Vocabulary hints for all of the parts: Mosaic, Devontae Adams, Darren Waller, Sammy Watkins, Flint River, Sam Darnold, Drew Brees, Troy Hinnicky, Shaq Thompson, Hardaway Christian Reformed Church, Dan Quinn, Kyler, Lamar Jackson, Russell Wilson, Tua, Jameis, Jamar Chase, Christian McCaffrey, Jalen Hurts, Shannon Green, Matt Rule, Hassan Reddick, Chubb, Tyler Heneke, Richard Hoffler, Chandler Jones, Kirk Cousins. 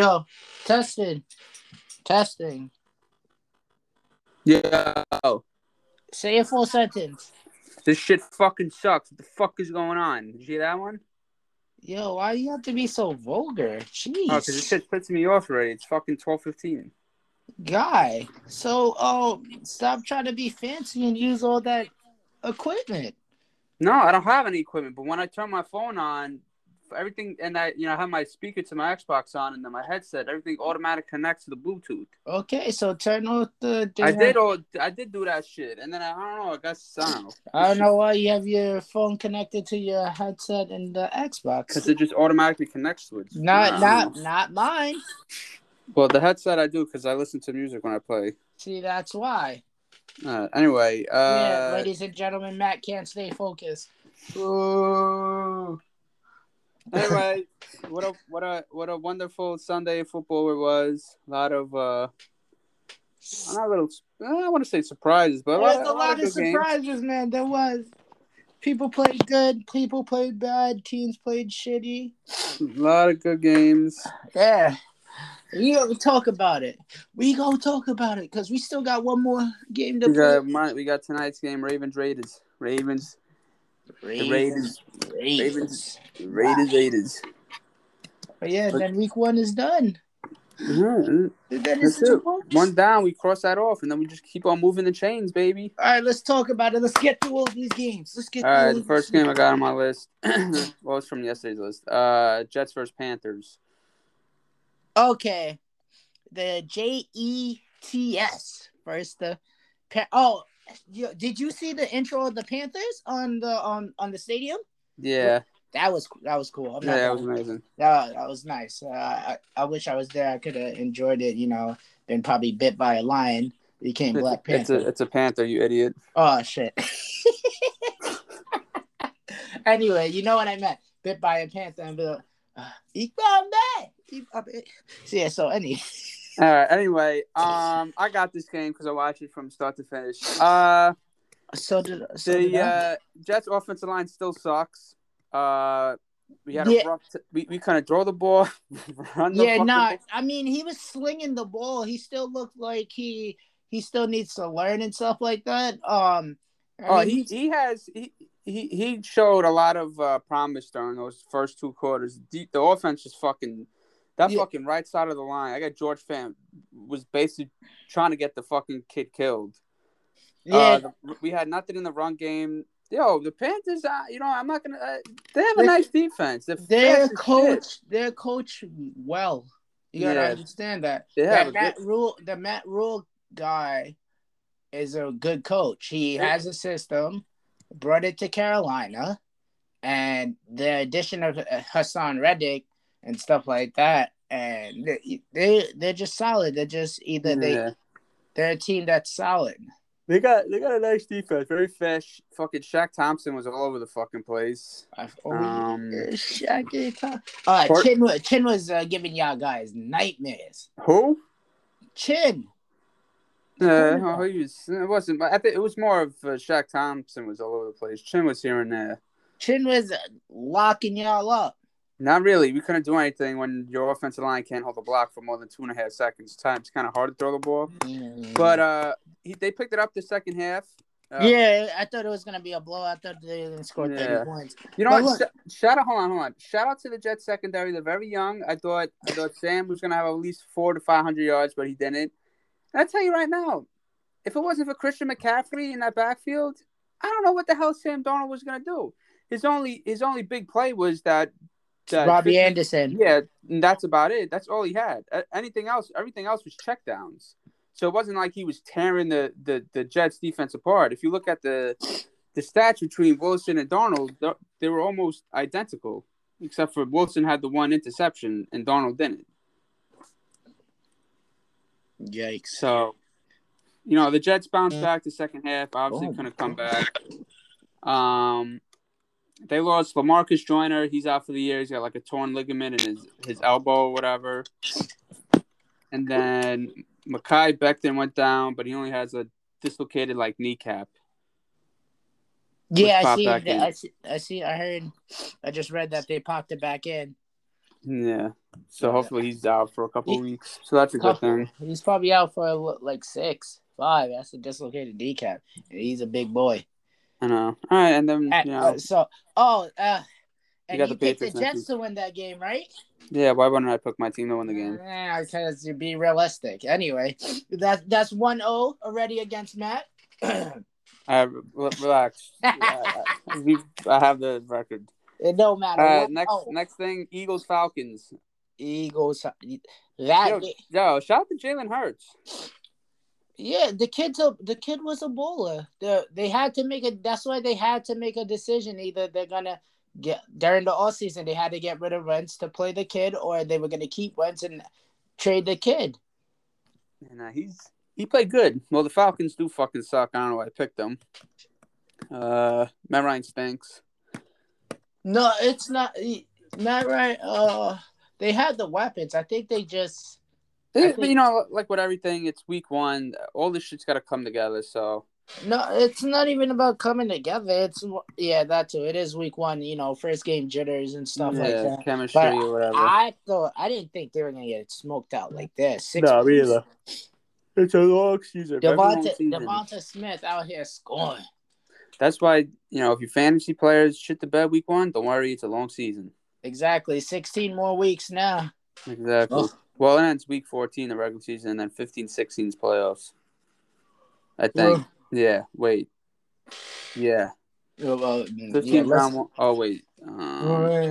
Yo, testing. Yeah. Say a full sentence. This shit fucking sucks. What the fuck is going on? Did you hear that one? Yo, why do you have to be so vulgar? Jeez. Oh, because this shit puts me off already. It's fucking 12:15. Guy, so stop trying to be fancy and use all that equipment. No, I don't have any equipment. But when I turn my phone on, everything, and I have my speaker to my Xbox on, and then my headset, everything automatic connects to the Bluetooth. Okay, so turn off the. I did do that shit, and then I don't know why you have your phone connected to your headset and the Xbox. Because it just automatically connects to it. Not mine. Well, the headset I do because I listen to music when I play. See, that's why. Anyway, yeah, ladies and gentlemen, Matt can't stay focused. Ooh. Anyway, what a wonderful Sunday football it was. A lot of I don't want to say surprises, but a lot of surprises, games. Man. There was people played good, people played bad, teams played shitty. A lot of good games. Yeah, we gonna talk about it. Because we still got one more game to play. We got tonight's game, Ravens-Raiders. Raiders. But yeah, then week one is done. Mm-hmm. One down, we cross that off, and then we just keep on moving the chains, baby. All right, let's talk about it. Let's get through all these games. The first game I got on my list was from yesterday's list. Jets versus Panthers. Okay. The Jets versus the did you see the intro of the Panthers on the stadium? Yeah, that was cool. That was amazing. That was nice. I wish I was there. I could have enjoyed it. Been probably bit by a lion. Became Black Panther. It's a panther, you idiot. Oh shit. Anyway, you know what I meant. Bit by a panther and be like, yeah. So all right. Anyway, I got this game because I watched it from start to finish. So the Jets offensive line still sucks. We had a rough. We kind of throw the ball. Ball. I mean, he was slinging the ball. He still looked like he still needs to learn and stuff like that. He showed a lot of promise during those first two quarters. The offense just fucking. That fucking right side of the line, I got George Fant was basically trying to get the fucking kid killed. Yeah, we had nothing in the run game. Yo, the Panthers, I'm not gonna. They have a nice defense. Their coach, well, you gotta understand that. The Matt Rule guy, is a good coach. He has a system. Brought it to Carolina, and the addition of Hassan Reddick. And stuff like that, and they're just solid. They're just they're a team that's solid. They got a nice defense, very fast. Fucking Shaq Thompson was all over the fucking place. Shaq. Chin was giving y'all guys nightmares. Who? Chin. It wasn't. I think it was more of Shaq Thompson was all over the place. Chin was here and there. Chin was locking y'all up. Not really. We couldn't do anything when your offensive line can't hold the block for more than 2.5 seconds. It's kind of hard to throw the ball. Yeah. But they picked it up the second half. I thought it was going to be a blowout. I thought they didn't score 30 points. You know what? Hold on. Shout out to the Jets secondary. They're very young. I thought Sam was going to have at least 400 to 500 yards, but he didn't. And I tell you right now, if it wasn't for Christian McCaffrey in that backfield, I don't know what the hell Sam Darnold was going to do. His only big play was that. Robbie Anderson. Yeah, and that's about it. That's all he had. Everything else was checkdowns. So it wasn't like he was tearing the Jets defense apart. If you look at the stats between Wilson and Darnold, they were almost identical, except for Wilson had the one interception and Darnold didn't. Yikes. So, the Jets bounced back the second half. Obviously, couldn't come back. They lost LaMarcus Joyner. He's out for the year. He's got like a torn ligament in his elbow or whatever. And then Mekhi Becton went down, but he only has a dislocated kneecap. Yeah, I see. I heard. I just read that they popped it back in. Yeah. So hopefully he's out for a couple weeks. So that's a good thing. He's probably out for like 6, 5. That's a dislocated kneecap. He's a big boy. I know. All right, and then and you picked the Jets to win that game, right? Yeah, why wouldn't I pick my team to win the game? Because to be realistic. Anyway, that's 1-0 already against Matt. Relax. I have the record. It don't matter. Next thing, Eagles Falcons. Shout out to Jalen Hurts. Yeah, the kid was a bowler. That's why they had to make a decision. Either they're gonna get during the offseason, they had to get rid of Wentz to play the kid, or they were gonna keep Wentz and trade the kid. And he played good. Well, the Falcons do fucking suck. I don't know why I picked them. Matt Ryan stinks. No, it's not Matt Ryan. They had the weapons. I think they just. You know, like with everything, it's week 1. All this shit's got to come together, so. No, it's not even about coming together. It's, that too. It is week 1, you know, first game jitters and stuff like that. Yeah, chemistry but or whatever. I didn't think they were going to get smoked out like this. 6 points. Me either. It's a long season. Devonta Smith out here scoring. That's why, you know, if your fantasy players shit the bed week 1, don't worry, it's a long season. Exactly. 16 more weeks now. Exactly. Oh. Well, it ends week 14, the regular season, and then 15-16 is playoffs. I think. Well, yeah, wait. Yeah. Well, 15 round one. Oh, wait. Well,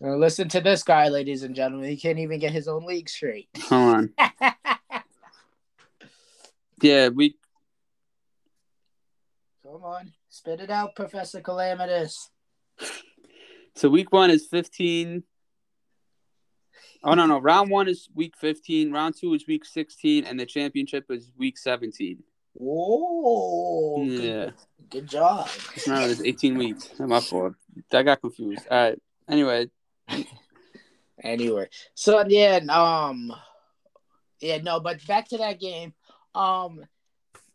listen to this guy, ladies and gentlemen. He can't even get his own league straight. Hold on. Come on. Spit it out, Professor Calamitous. So week 1 is 15. Oh, no. Round 1 is week 15. Round 2 is week 16. And the championship is week 17. Whoa. Yeah. Good job. No, it's 18 weeks. That's my fault. I got confused. All right. Anyway. So, yeah. Yeah, no. But back to that game. I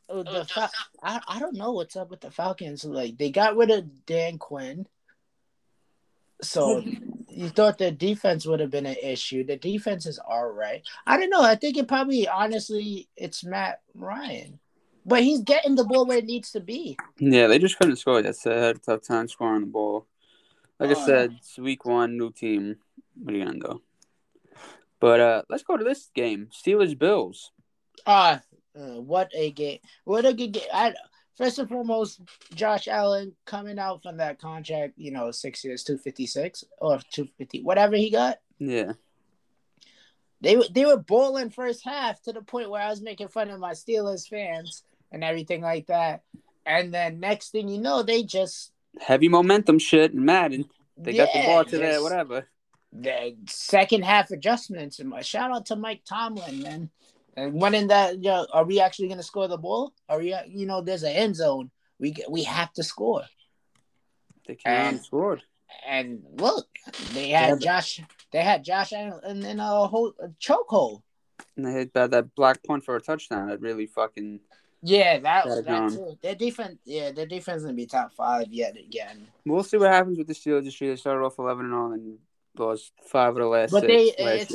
don't know what's up with the Falcons. Like, they got rid of Dan Quinn. So... You thought the defense would have been an issue. The defense is all right. I don't know. I think it probably, honestly, it's Matt Ryan. But he's getting the ball where it needs to be. Yeah, they just couldn't score. That's a tough time scoring the ball. Like I said, it's week 1, new team. What are you going to do? But let's go to this game, Steelers-Bills. What a game. What a good game. First and foremost, Josh Allen coming out from that contract, you know, 6 years, 256 or 250, whatever he got. Yeah. They were balling first half to the point where I was making fun of my Steelers fans and everything like that. And then next thing you know, they just heavy momentum shit and Madden. They got the ball to that, whatever. The second half adjustments. And shout out to Mike Tomlin, man. And when in that, are we actually going to score the ball? Are we, there's an end zone. We have to score. They can't score. And look, they had Josh Allen in a whole chokehold. And they had that black punt for a touchdown. It really fucking. Yeah, that was that too. Their defense is going to be top 5 yet again. We'll see what happens with the Steelers this year. They started off 11-0 and lost 5 of the last 6.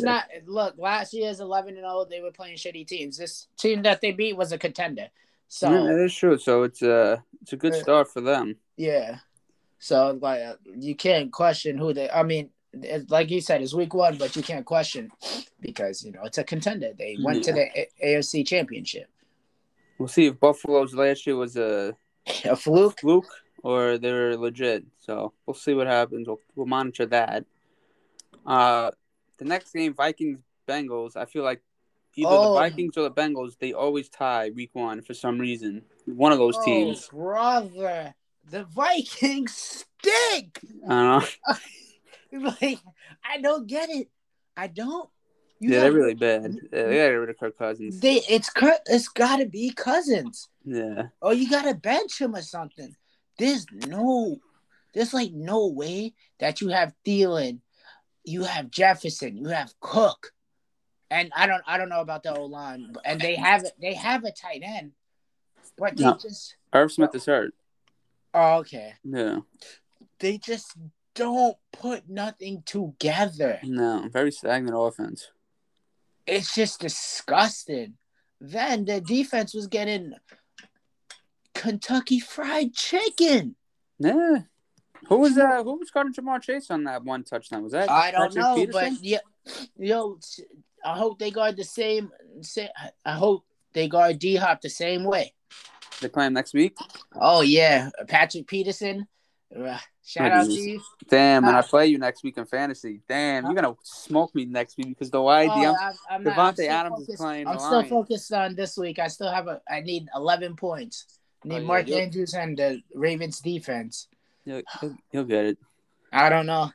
But last year's 11-0, they were playing shitty teams. This team that they beat was a contender. So yeah, that is true. So it's a good start for them. Yeah. So you can't question like you said, it's week 1, but you can't question because, it's a contender. They went to the AFC Championship. We'll see if Buffalo's last year was a fluke or they're legit. So we'll see what happens. We'll monitor that. The next game, Vikings-Bengals, I feel like either the Vikings or the Bengals, they always tie week 1 for some reason. One of those teams. Oh, brother. The Vikings stink! I don't know. I don't get it. I don't. They're really bad. Yeah, they got to get rid of Kirk Cousins. It's got to be Cousins. Yeah. Or you got to bench him or something. There's no way that you have Thielen. You have Jefferson, you have Cook, and I don't know about the O-line, and they have a tight end, but Irv Smith is hurt. Oh, okay. Yeah, they just don't put nothing together. No, very stagnant offense. It's just disgusting. Then the defense was getting Kentucky Fried Chicken. Yeah. Who was that? Who was guarding Jamar Chase on that one touchdown? Was that? I don't know, Peterson? But yeah, yo, I hope they guard the same. I hope they guard D Hop the same way. They play him next week. Oh yeah, Patrick Peterson. Shout out to you. Damn, and I play you next week in fantasy. Damn, you're gonna smoke me next week because the idea. Devontae Adams is playing. I'm still focused on this week. I still have I need 11 points. I need Mark Andrews and the Ravens defense. You'll get it. I don't know.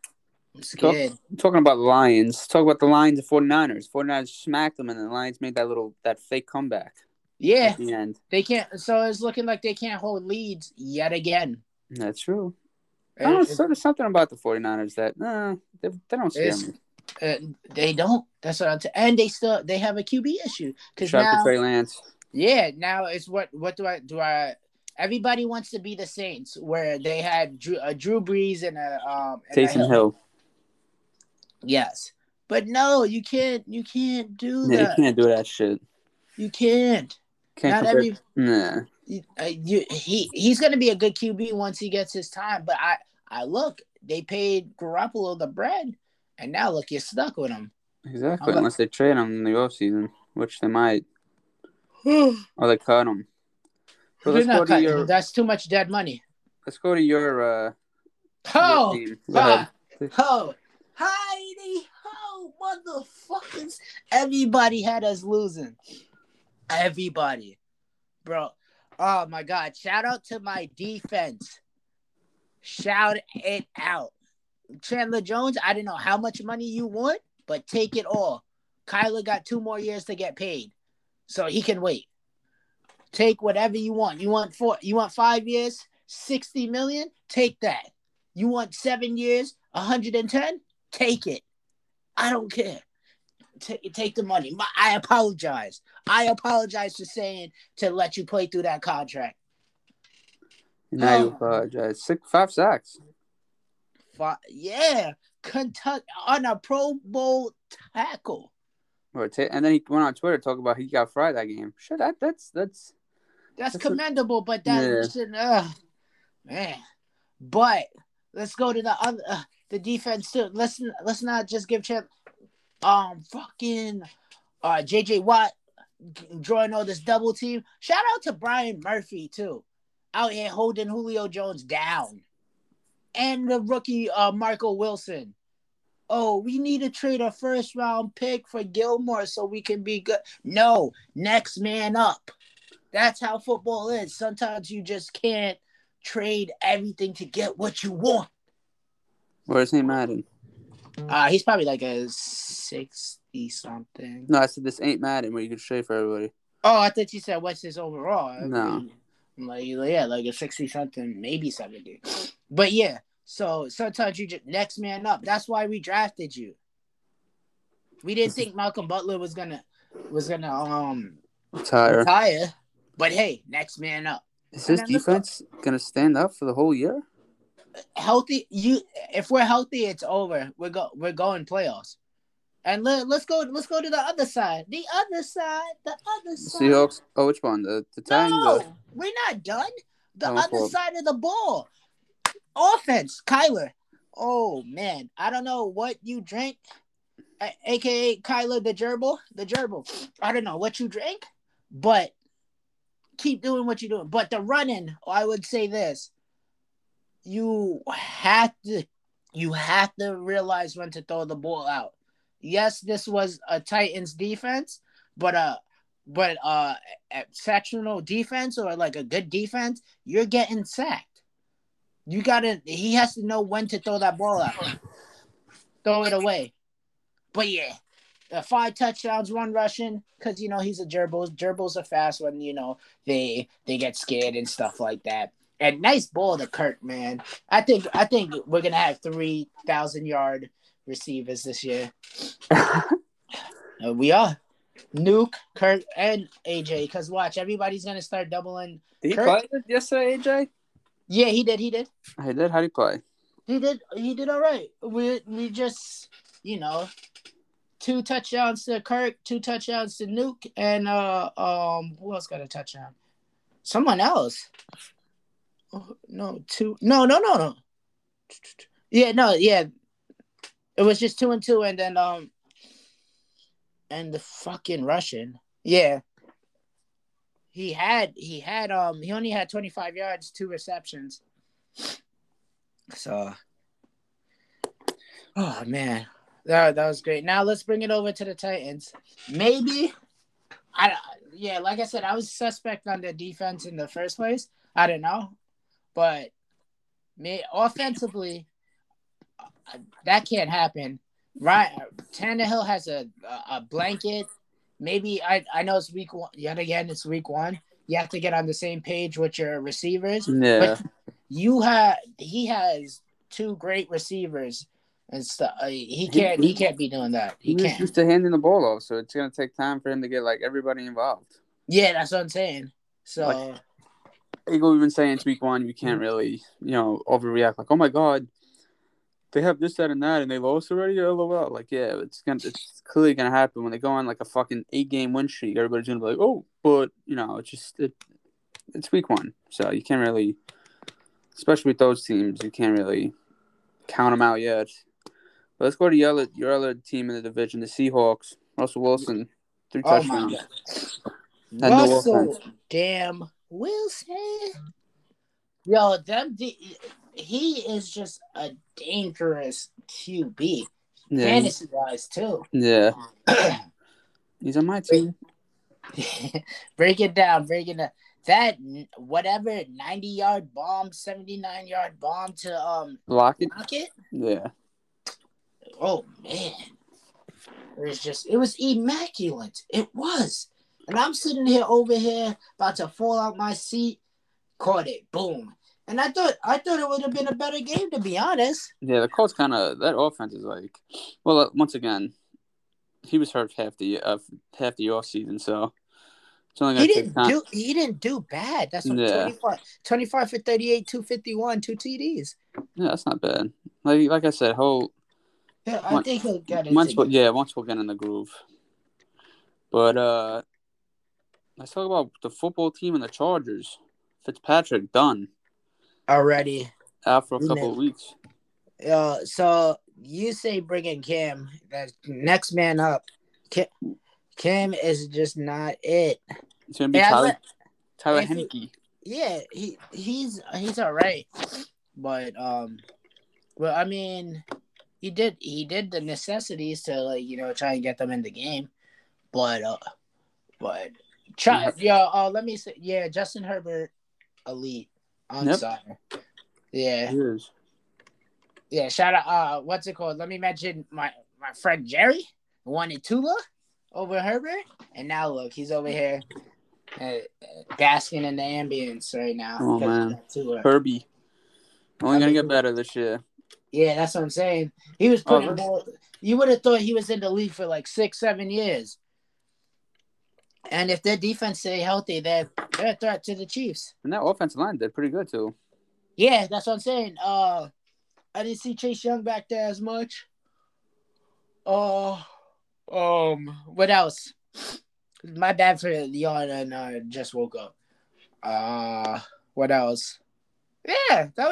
I'm scared. Talking about Lions. Talk about the Lions and 49ers. 49ers smacked them, and the Lions made that fake comeback. Yeah. At the end. They can't. So it's looking like they can't hold leads yet again. That's true. There's something about the 49ers that they don't scare me. They don't. That's what I'm saying. And they have a QB issue because now Trey Lance. Yeah. Now it's what do? Everybody wants to be the Saints, where they had Drew Brees and Taysom Hill. Yes, but no, you can't. You can't do that. You can't do that shit. You can't. He's gonna be a good QB once he gets his time. But I look. They paid Garoppolo the bread, and now look, you're stuck with him. Exactly. Unless they trade him in the offseason, which they might, or they cut him. So that's too much dead money. Let's go to your Heidi ho, motherfuckers. Everybody had us losing. Everybody. Bro. Oh my God. Shout out to my defense. Shout it out. Chandler Jones, I didn't know how much money you want, but take it all. Kyler got 2 more years to get paid. So he can wait. Take whatever you want. You want 4? You want 5 years, $60 million? Take that. You want 7 years, 110? Take it. I don't care. Take the money. I apologize. For saying to let you play through that contract. Now you apologize. 5 sacks. 5, yeah, Kentucky on a Pro Bowl tackle. And then he went on Twitter talking about he got fried that game. Sure, that's commendable, but man. But let's go to the other the defense too. Let's not just give Chip JJ Watt drawing all this double team. Shout out to Brian Murphy too, out here holding Julio Jones down, and the rookie Marco Wilson. Oh, we need to trade a first-round pick for Gilmore so we can be good. No, next man up. That's how football is. Sometimes you just can't trade everything to get what you want. Where's he Madden? He's probably like a 60-something. No, I said this ain't Madden where you can trade for everybody. Oh, I thought you said what's his overall. No. I'm like, yeah, like a 60-something, maybe 70. But, yeah. So sometimes you just next man up. That's why we drafted you. We didn't think Malcolm Butler was gonna retire, but hey, next man up. Is this defense gonna stand up for the whole year? Healthy, if we're healthy, it's over. We're going playoffs, and let's go to the other side. The other side. Seahawks. Oh, which one? The Titans. No, we're not done. The other side of the ball. Offense, Kyler. Oh, man. I don't know what you drink, a.k.a. Kyler the gerbil. I don't know what you drink, but keep doing what you're doing. But the running, I would say this. You have to realize when to throw the ball out. Yes, this was a Titans defense, but exceptional defense or like a good defense, you're getting sacked. He has to know when to throw that ball out. Throw it away. But yeah, 5 touchdowns, 1 rushing, because, he's a gerbil. Gerbils are fast when, they get scared and stuff like that. And nice ball to Kirk, man. I think we're going to have 3,000-yard receivers this year. We are. Nuke, Kirk, and AJ, because watch, everybody's going to start doubling. Did he play yesterday, AJ? Yeah, he did. How did he play? He did all right. We just, you know, 2 touchdowns to Kirk, 2 touchdowns to Nuke, and who else got a touchdown? Someone else. Oh, no, 2. No. Yeah, no, yeah. It was just 2 and 2, and then and the fucking Russian. Yeah. He only had 25 yards, 2 receptions. So, oh man, that was great. Now let's bring it over to the Titans. Maybe, like I said, I was suspect on their defense in the first place. I don't know, but offensively, that can't happen. Right, Tannehill has a blanket. Maybe I know it's week one. Yet again, it's week one. You have to get on the same page with your receivers. Yeah. But he has 2 great receivers and stuff. He can't be doing that. He can't. He's used to handing the ball off, so it's gonna take time for him to get like everybody involved. Yeah, that's what I'm saying. So we've been saying it's week one. You can't really, you know, overreact. Like, oh my god, they have this, that, and that, and they lost already. LOL. Like, yeah, it's clearly gonna happen when they go on like a fucking 8-game win streak. Everybody's gonna be like, oh, but you know, it's week one, so you can't really. Especially with those teams, you can't really count them out yet. But let's go to your other team in the division, the Seahawks. Russell Wilson, 3 touchdowns. Russell, damn Wilson. Yo, he is just a dangerous QB. Yeah. Fantasy-wise, too. Yeah. He's on my team. Break it down. That whatever 90-yard bomb, 79-yard bomb to Lockett? Yeah. Oh man, it was immaculate. It was, and I'm sitting here about to fall out my seat. Caught it, boom. And I thought it would have been a better game, to be honest. Yeah, the Colts that offense is like, well, once again, he was hurt half the offseason, so. He didn't do bad. That's what 25 for 38, 251, 2 TDs. Yeah, that's not bad. Like I said, I think he'll get it. Once we'll get in the groove. But let's talk about the football team and the Chargers. Fitzpatrick done already. Out for a couple of weeks. So you say bringing Cam, that next man up. Cam is just not it. It's gonna be Tyler Heneke. Yeah, he's all right, but well, I mean, he did the necessities to try and get them in the game, Justin Herbert, elite. I'm sorry. Yeah. He is. Yeah. Shout out. What's it called? Let me mention my friend Jerry, the one in Tula. Over Herbert, and now look, he's over here basking in the ambience right now. Oh man, Herbie, only gonna get better this year. Yeah, that's what I'm saying. He was putting more. You would have thought he was in the league for like 6-7 years. And if their defense stay healthy, they're a threat to the Chiefs. And that offensive line did pretty good too. Yeah, that's what I'm saying. I didn't see Chase Young back there as much. What else? My bad for Leon, and I just woke up. What else? Yeah, that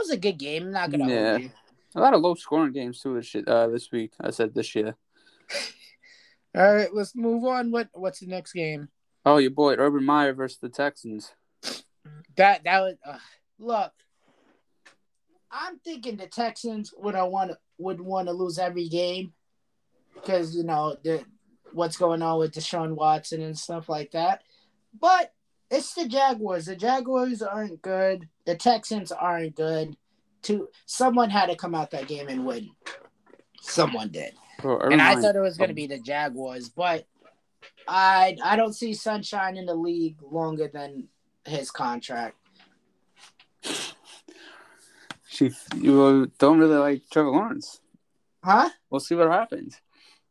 was a good game. I'm not gonna hold you. A lot of low scoring games too. This week, I said this year. All right, let's move on. What's the next game? Oh, your boy Urban Meyer versus the Texans. That was look. I'm thinking the Texans would want to lose every game. Because, what's going on with Deshaun Watson and stuff like that. But it's the Jaguars. The Jaguars aren't good. The Texans aren't good. Someone had to come out that game and win. Someone did. Bro, and I thought it was going to be the Jaguars. But I don't see sunshine in the league longer than his contract. You don't really like Trevor Lawrence. Huh? We'll see what happens.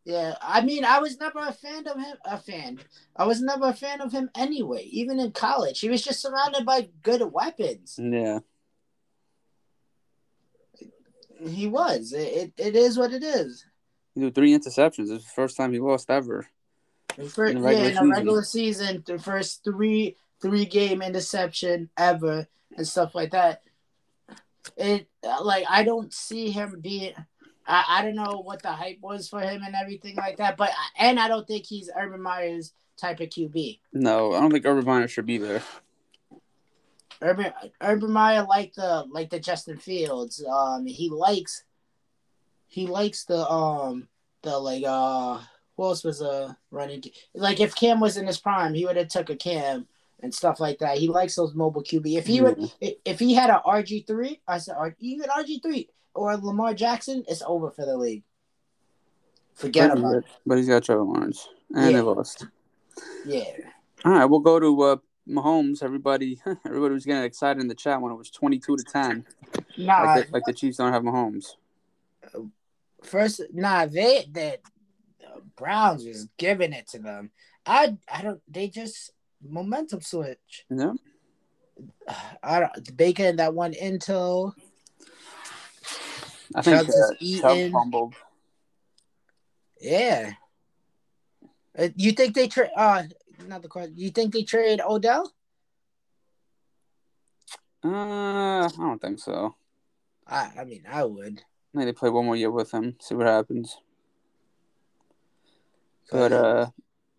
Yeah, I mean, I was never a fan of him. I was never a fan of him anyway. Even in college, he was just surrounded by good weapons. Yeah. He was. It is what it is. He threw 3 interceptions. It's the first time he lost ever. In the regular season, the first three game interception ever and stuff like that. I don't see him being. I don't know what the hype was for him and everything like that. But and I don't think he's Urban Meyer's type of QB. No, I don't think Urban Meyer should be there. Urban Meyer like the Justin Fields. He likes the who else was running if Cam was in his prime, he would have took a Cam and stuff like that. He likes those mobile QB. If he if he had an RG3, I said even RG3 or Lamar Jackson, it's over for the league. Forget about it. But he's got Trevor Lawrence, and they lost. Yeah. All right, we'll go to Mahomes. Everybody was getting excited in the chat when it was 22-10. Nah, like the Chiefs don't have Mahomes. First, the Browns was giving it to them. I don't. They just momentum switch. Yeah. I don't. Baker in that one intel. I think Chubb fumbled. Yeah. You think they trade? Not the question. You think they trade Odell? I don't think so. I mean, I would. I think they play one more year with him. See what happens. But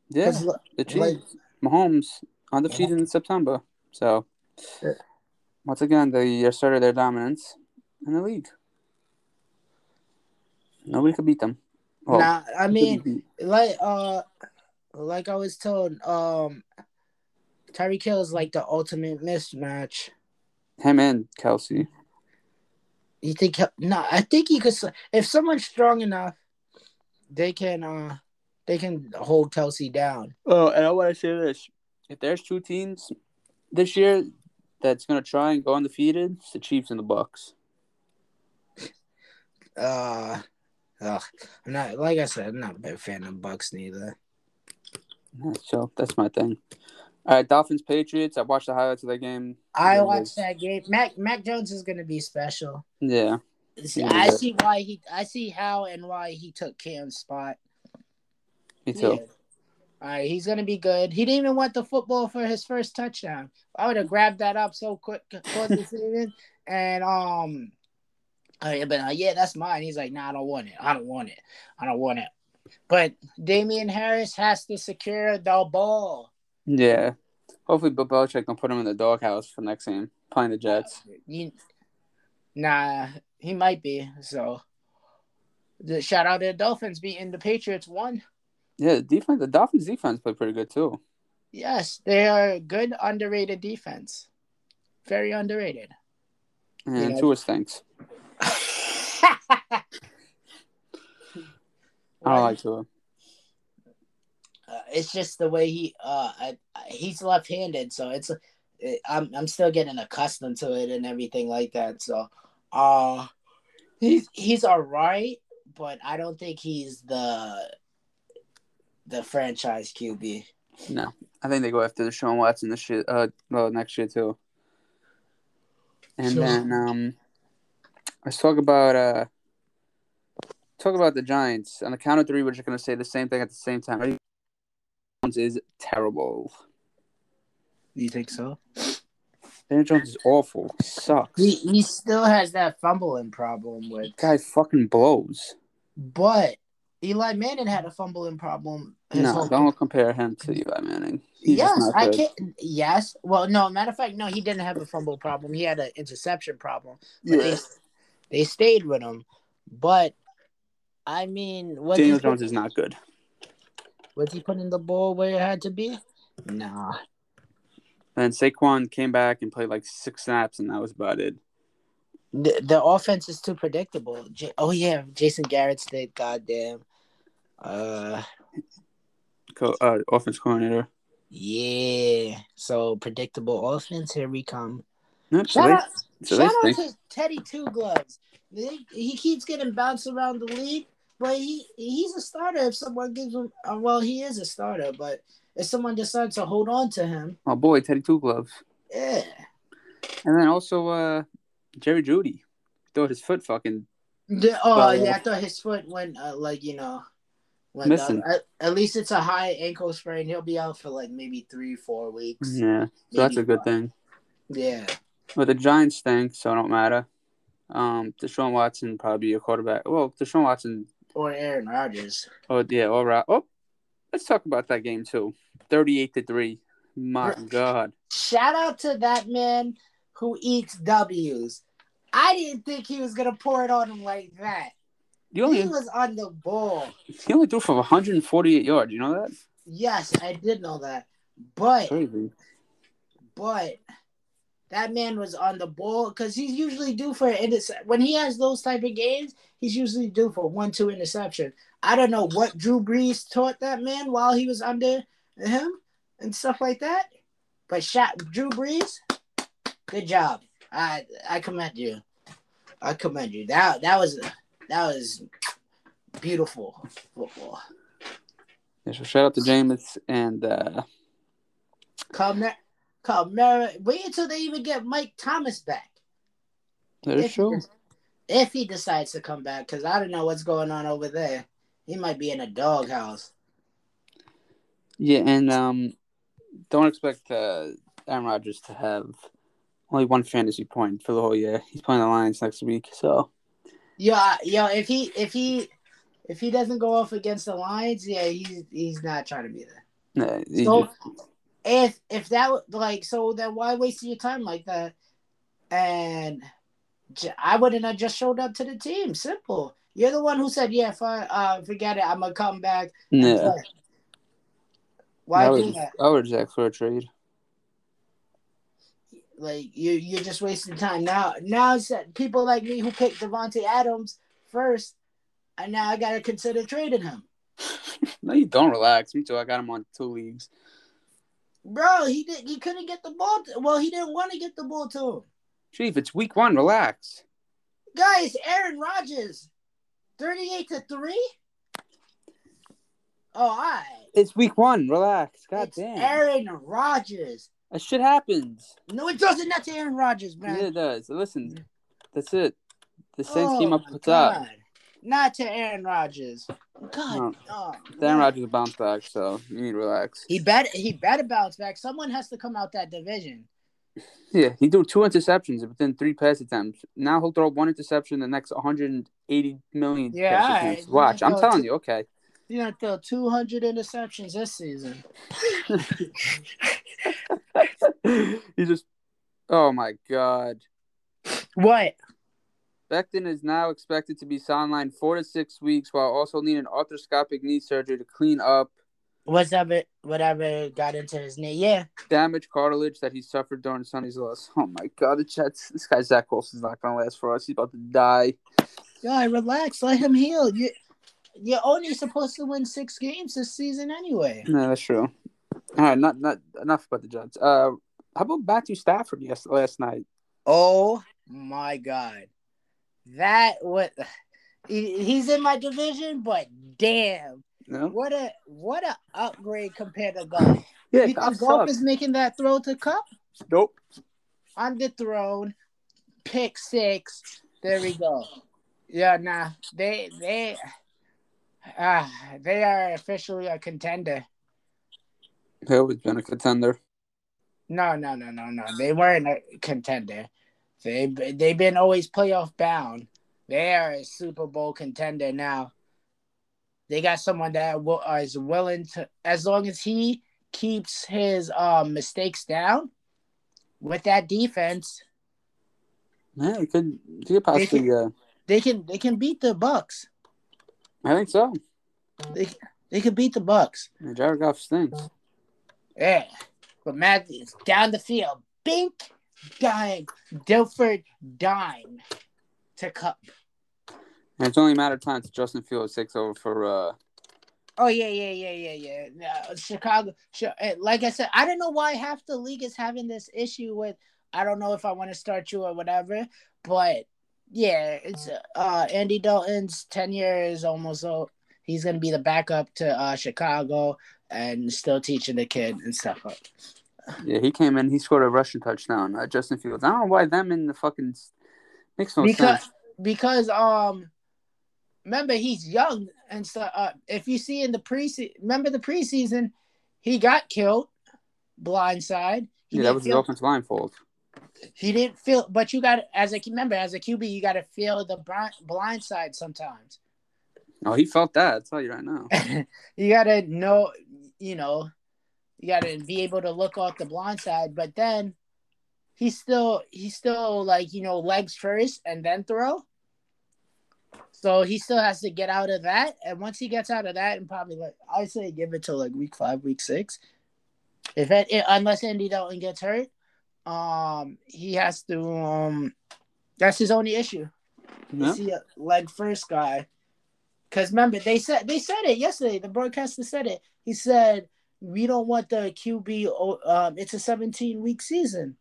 yeah, the Chiefs, Mahomes undefeated in September. So once again, they asserted their dominance in the league. Nobody could beat them. Well, nah, I mean, like I was told, Tyreek Hill is like the ultimate mismatch. Him and Kelce. You think? No, I think he could. If someone's strong enough, they can hold Kelce down. Oh, and I want to say this: if there's two teams this year that's gonna try and go undefeated, it's the Chiefs and the Bucks. I'm not. Like I said, I'm not a big fan of Bucks neither. So that's my thing. All right, Dolphins Patriots. I watched the highlights of that game. I watched that game. Mac Jones is going to be special. Yeah. I see how and why he took Cam's spot. Me too. Yeah. All right, he's going to be good. He didn't even want the football for his first touchdown. I would have grabbed that up so quick for the season. And that's mine. He's like, nah, I don't want it. But Damian Harris has to secure the ball. Yeah. Hopefully, Bill Belichick can put him in the doghouse for next game, playing the Jets. He might be. So, shout out to the Dolphins beating the Patriots 1. Yeah, the Dolphins defense played pretty good, too. Yes, they are a good, underrated defense. Very underrated. And Tua stinks. I don't like Tua. It's just the way he's left-handed, so I'm still getting accustomed to it and everything like that. So, he's all right, but I don't think he's the franchise QB. No, I think they go after Deshaun Watson this year, next year too. And then let's talk about the Giants. On the count of 3, we're just going to say the same thing at the same time. Jones is terrible. You think so? Daniel Jones is awful. He sucks. He still has that fumbling problem. With guy fucking blows. But Eli Manning had a fumbling problem. Don't compare him to Eli Manning. He's I can't. Yes. Well, no. Matter of fact, no. He didn't have a fumble problem. He had an interception problem. But they stayed with him. But I mean, Daniel Jones is not good. Was he putting the ball where it had to be? Nah. And Saquon came back and played like 6 snaps, and that was about it. The offense is too predictable. Jason Garrett stayed goddamn. Offense coordinator. Yeah. So predictable offense. Here we come. Shout out to Teddy Two Gloves. He keeps getting bounced around the league. But he's a starter if someone gives him – well, he is a starter, but if someone decides to hold on to him. Oh, boy, Teddy Two Gloves. Yeah. And then also Jerry Jeudy. Thought his foot fucking Yeah, I thought his foot went, went missing. At least it's a high ankle sprain. He'll be out for, maybe 3-4 weeks. Yeah, so that's a good thing. Yeah. But the Giants stink, so it don't matter. Deshaun Watson probably a quarterback. Well, Deshaun Watson. Or Aaron Rodgers. Oh, yeah, all right. Oh, let's talk about that game, too. 38-3. My God. Shout out to that man who eats W's. I didn't think he was going to pour it on him like that. He was on the ball. He only threw for 148 yards. You know that? Yes, I did know that. But that man was on the ball because he's usually due for when he has those type of games, he's usually due for 1-2 interception. I don't know what Drew Brees taught that man while he was under him and stuff like that. But Drew Brees, good job. I commend you. I commend you. That was beautiful football. Yeah, so shout out to Jameis and wait until they even get Mike Thomas back. If he decides to come back, because I don't know what's going on over there. He might be in a doghouse. Yeah, and don't expect Aaron Rodgers to have only one fantasy point for the whole year. He's playing the Lions next week, so. Yeah, if he doesn't go off against the Lions, he's not trying to be there. No, then why waste your time like that? And I wouldn't have just showed up to the team. Simple. You're the one who said, "Yeah, fine, forget it. I'm gonna come back." No. Why do that? I would ask for a trade. You're just wasting time now. Now people like me who picked Devontae Adams first, and now I gotta consider trading him. No, you don't relax. Me too. I got him on 2 leagues. Bro, he couldn't get the ball. He didn't want to get the ball to him. Chief, it's week 1. Relax, guys. Aaron Rodgers, 38-3. Oh, it's week 1. Relax. God damn. Aaron Rodgers. That shit happens. No, it doesn't. That's Aaron Rodgers, man. Yeah, it does. Listen, that's it. The Saints came up with that. Not to Aaron Rodgers. God. No. Aaron Rodgers bounced back, so you need to relax. He better bounce back. Someone has to come out that division. Yeah, he threw 2 interceptions within 3 pass attempts. Now he'll throw 1 interception the next 180 million pass attempts. Right. Watch, I'm telling you, okay. You're going to throw 200 interceptions this season. He just, oh my God! What? Becton is now expected to be sidelined 4 to 6 weeks, while also needing arthroscopic knee surgery to clean up whatever got into his knee. Yeah, damaged cartilage that he suffered during Sunday's loss. Oh my God! This guy Zach Wilson's not gonna last for us. He's about to die. God, relax. Let him heal. You're only supposed to win 6 games this season anyway. No, that's true. All right, not enough about the Giants. How about Matthew Stafford last night? Oh my God, he's in my division, but damn, no? what a upgrade compared to Goff. Yeah, you think Goff is making that throw to Cup? Nope. Underthrown, pick 6. There we go. Yeah, nah, they are officially a contender. They always been a contender. No. They weren't a contender. They've been always playoff bound. They are a Super Bowl contender now. They got someone that is willing to, as long as he keeps his mistakes down with that defense. Yeah, he could possibly. They can beat the Bucs. I think so. They could beat the Bucs. Jared Goff stinks. Yeah, but Matthew is down the field. Bink, dime, Dilford, dime to Cup. And it's only a matter of time to Justin Fields takes over for. No, Chicago. Like I said, I don't know why half the league is having this issue with. I don't know if I want to start you or whatever, but yeah, it's Andy Dalton's tenure is almost over. He's gonna be the backup to Chicago. And still teaching the kid and stuff up. Yeah, he came in. He scored a rushing touchdown. Justin Fields. I don't know why them in the fucking makes no sense. Because remember he's young and so if you see in the preseason, remember the preseason, he got killed blindside. Yeah, that was the offensive line fault. He didn't feel, but you got as a QB, you got to feel the blindside sometimes. Oh, he felt that. I'll tell you right now. You got to know, you got to be able to look off the blindside. But then he's still like, legs first and then throw. So he still has to get out of that. And once he gets out of that, and probably I'd say give it to week 5, week 6, unless Andy Dalton gets hurt. He has to. That's his only issue. Yeah. You see a leg first guy, because remember they said it yesterday. The broadcaster said it. He said we don't want the QB. It's a 17-week season.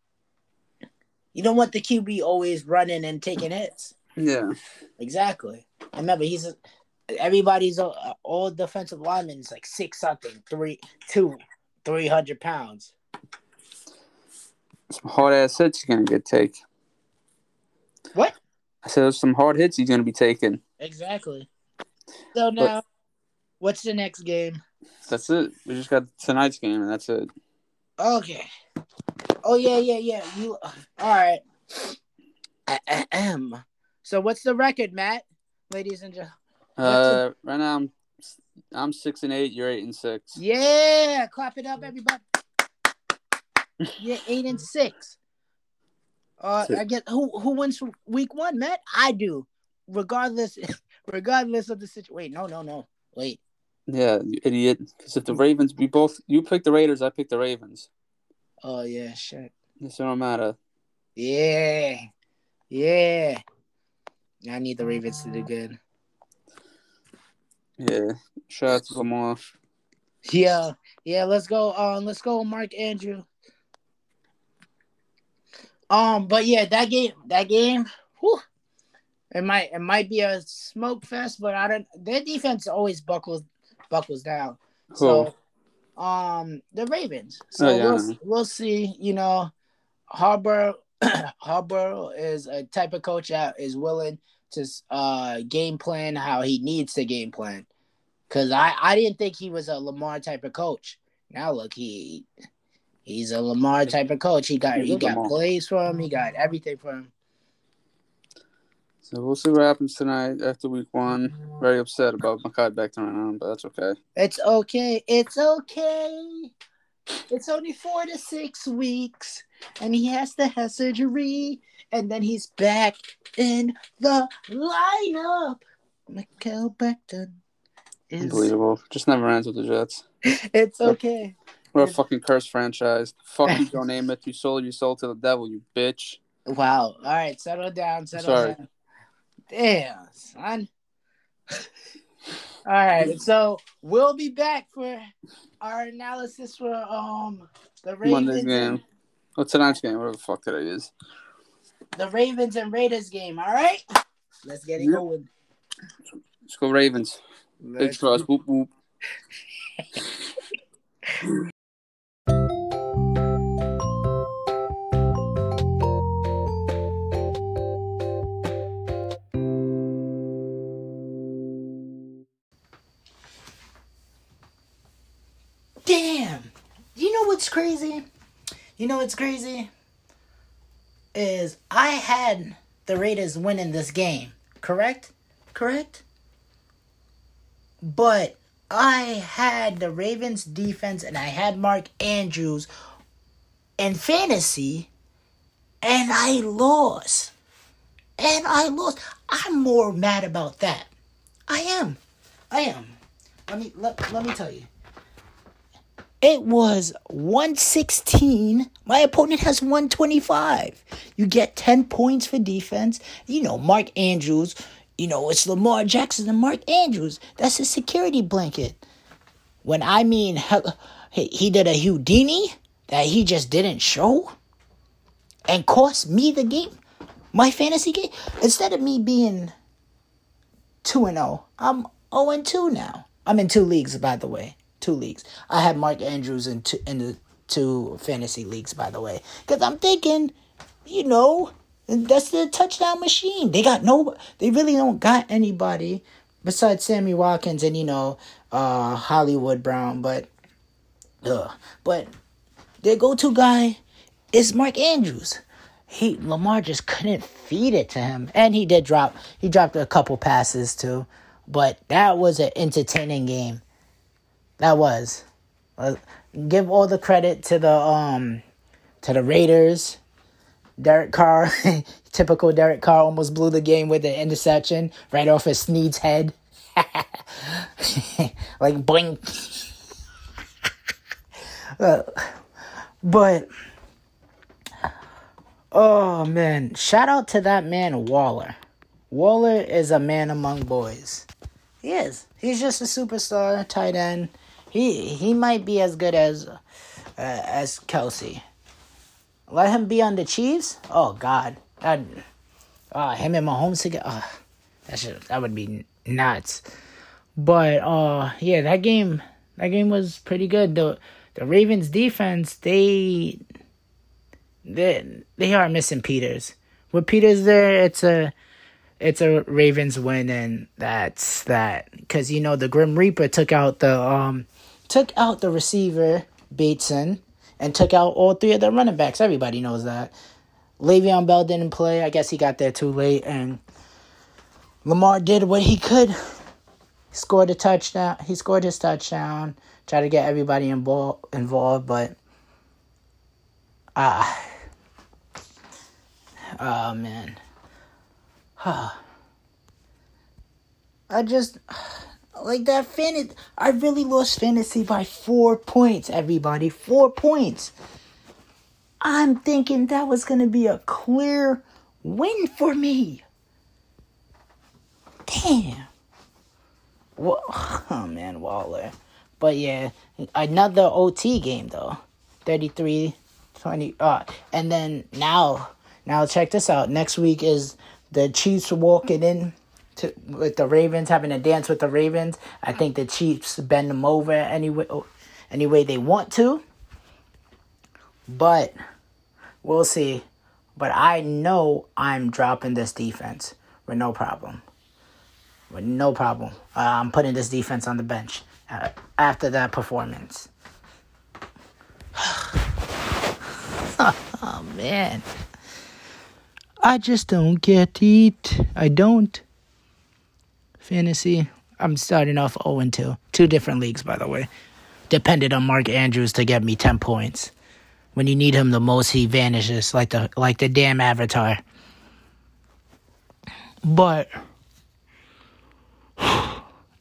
You don't want the QB always running and taking hits. Yeah, exactly. And remember, everybody's all defensive linemen is like 6 something, 300 pounds. Some hard ass hits you're gonna take. What? I said some hard hits he's gonna be taking. Exactly. So now, what's the next game? That's it. We just got tonight's game, and that's it. Okay. Oh yeah. You all right? So what's the record, Matt? Ladies and gentlemen. Right now I'm 6-8. You're 8-6. Yeah, clap it up, everybody. Yeah, 8-6. I guess who wins from week 1, Matt? I do. Regardless of the situation. Wait, no. Wait. Yeah, you idiot. Because if the Ravens, you pick the Raiders, I pick the Ravens. Oh yeah, shit. This don't matter. Yeah. I need the Ravens to do good. Yeah, shout out to Lamar. Yeah. Let's go. Let's go, Mark Andrews. But yeah, that game, whew, it might be a smoke fest, but their defense always buckles down. Cool. So, the Ravens. So we'll see. Harbaugh is a type of coach that is willing to game plan how he needs to game plan. Because I didn't think he was a Lamar type of coach. Now look, he's a Lamar type of coach. He got plays for him. He got everything for him. So we'll see what happens tonight after week 1. Very upset about Mekhi Becton right now, but that's okay. It's okay. It's only 4 to 6 weeks, and he has to have surgery, and then he's back in the lineup. Mekhi Becton. Unbelievable. Just never ends with the Jets. It's okay. We're a fucking cursed franchise. Fuck you, Joe Namath. You sold your soul to the devil, you bitch. Wow. All right. Settle down. Damn, son. All right. So we'll be back for our analysis for the Ravens. Monday's game. Tonight's game. Whatever the fuck that is. The Ravens and Raiders game. All right. Let's get it going. Let's go Ravens. Big trust. Whoop, whoop. Damn. You know what's crazy? Is I had the Raiders winning this game. Correct? But I had the Ravens defense and I had Mark Andrews in fantasy and I lost. I'm more mad about that. I am. Let me tell you. It was 116. My opponent has 125. You get 10 points for defense. Mark Andrews. It's Lamar Jackson and Mark Andrews. That's his security blanket. When I mean, he did a Houdini that he just didn't show and cost me the game, my fantasy game. Instead of me being 2-0, I'm 0-2 now. I'm in 2 leagues, by the way. 2 leagues. I had Mark Andrews in the 2 fantasy leagues, by the way. Because I'm thinking, that's the touchdown machine. They really don't got anybody besides Sammy Watkins and, you know, Hollywood Brown. But their go-to guy is Mark Andrews. Lamar just couldn't feed it to him. And he did drop. He dropped a couple passes, too. But that was an entertaining game. That was. Give all the credit to the Raiders. Derek Carr, typical Derek Carr, almost blew the game with an interception right off of Snead's head. Like, boink. But, oh, man. Shout out to that man, Waller. Waller is a man among boys. He is. He's just a superstar tight end. He might be as good as Kelce. Let him be on the Chiefs? Oh, God. Him and Mahomes together. That would be nuts. But, yeah, that game was pretty good. The Ravens defense, they are missing Peters. With Peters there, it's a Ravens win, and that's that. Because, you know, the Grim Reaper took out the receiver, Bateson, and took out all three of the running backs. Everybody knows that. Le'Veon Bell didn't play. I guess he got there too late. And Lamar did what he could. He scored his touchdown. Tried to get everybody involved. But, oh, man. I just... Like that fantasy, I really lost fantasy by 4 points, everybody. 4 points. I'm thinking that was going to be a clear win for me. Damn. Well, oh, man, Waller. But, yeah, another OT game, though. 33-20. And then now check this out. Next week is the Chiefs walking in. With the Ravens, having a dance with the Ravens. I think the Chiefs bend them over any way they want to. But we'll see. But I know I'm dropping this defense with no problem. I'm putting this defense on the bench after that performance. Oh, man. I just don't get it. I don't. Fantasy, I'm starting off 0-2. Two different leagues, by the way. Depended on Mark Andrews to get me 10 points. When you need him the most, he vanishes like the damn Avatar. But,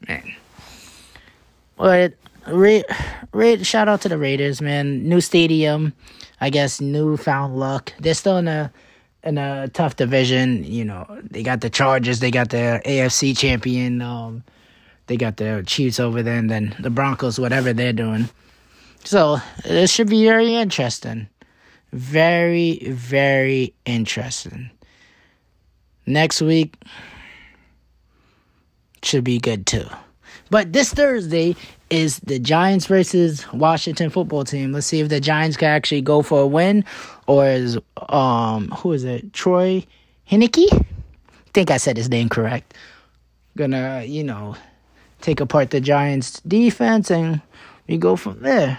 man. But, shout out to the Raiders, man. New stadium, I guess newfound luck. They're still in a tough division. You know, they got the Chargers, they got the AFC champion, they got the Chiefs over there, and then the Broncos, whatever they're doing. So, this should be very interesting. Very, very interesting. Next week should be good, too. But this Thursday is the Giants versus Washington football team. Let's see if the Giants can actually go for a win. Or is, who is it? Troy Hinnicky? I think I said his name correct. Gonna, you know, take apart the Giants defense and we go from there.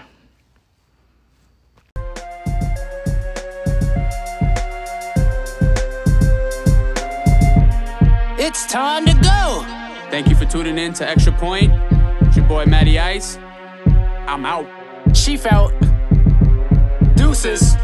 It's time to go. Thank you for tuning in to Extra Point. It's your boy Matty Ice. I'm out. Chief out. Deuces.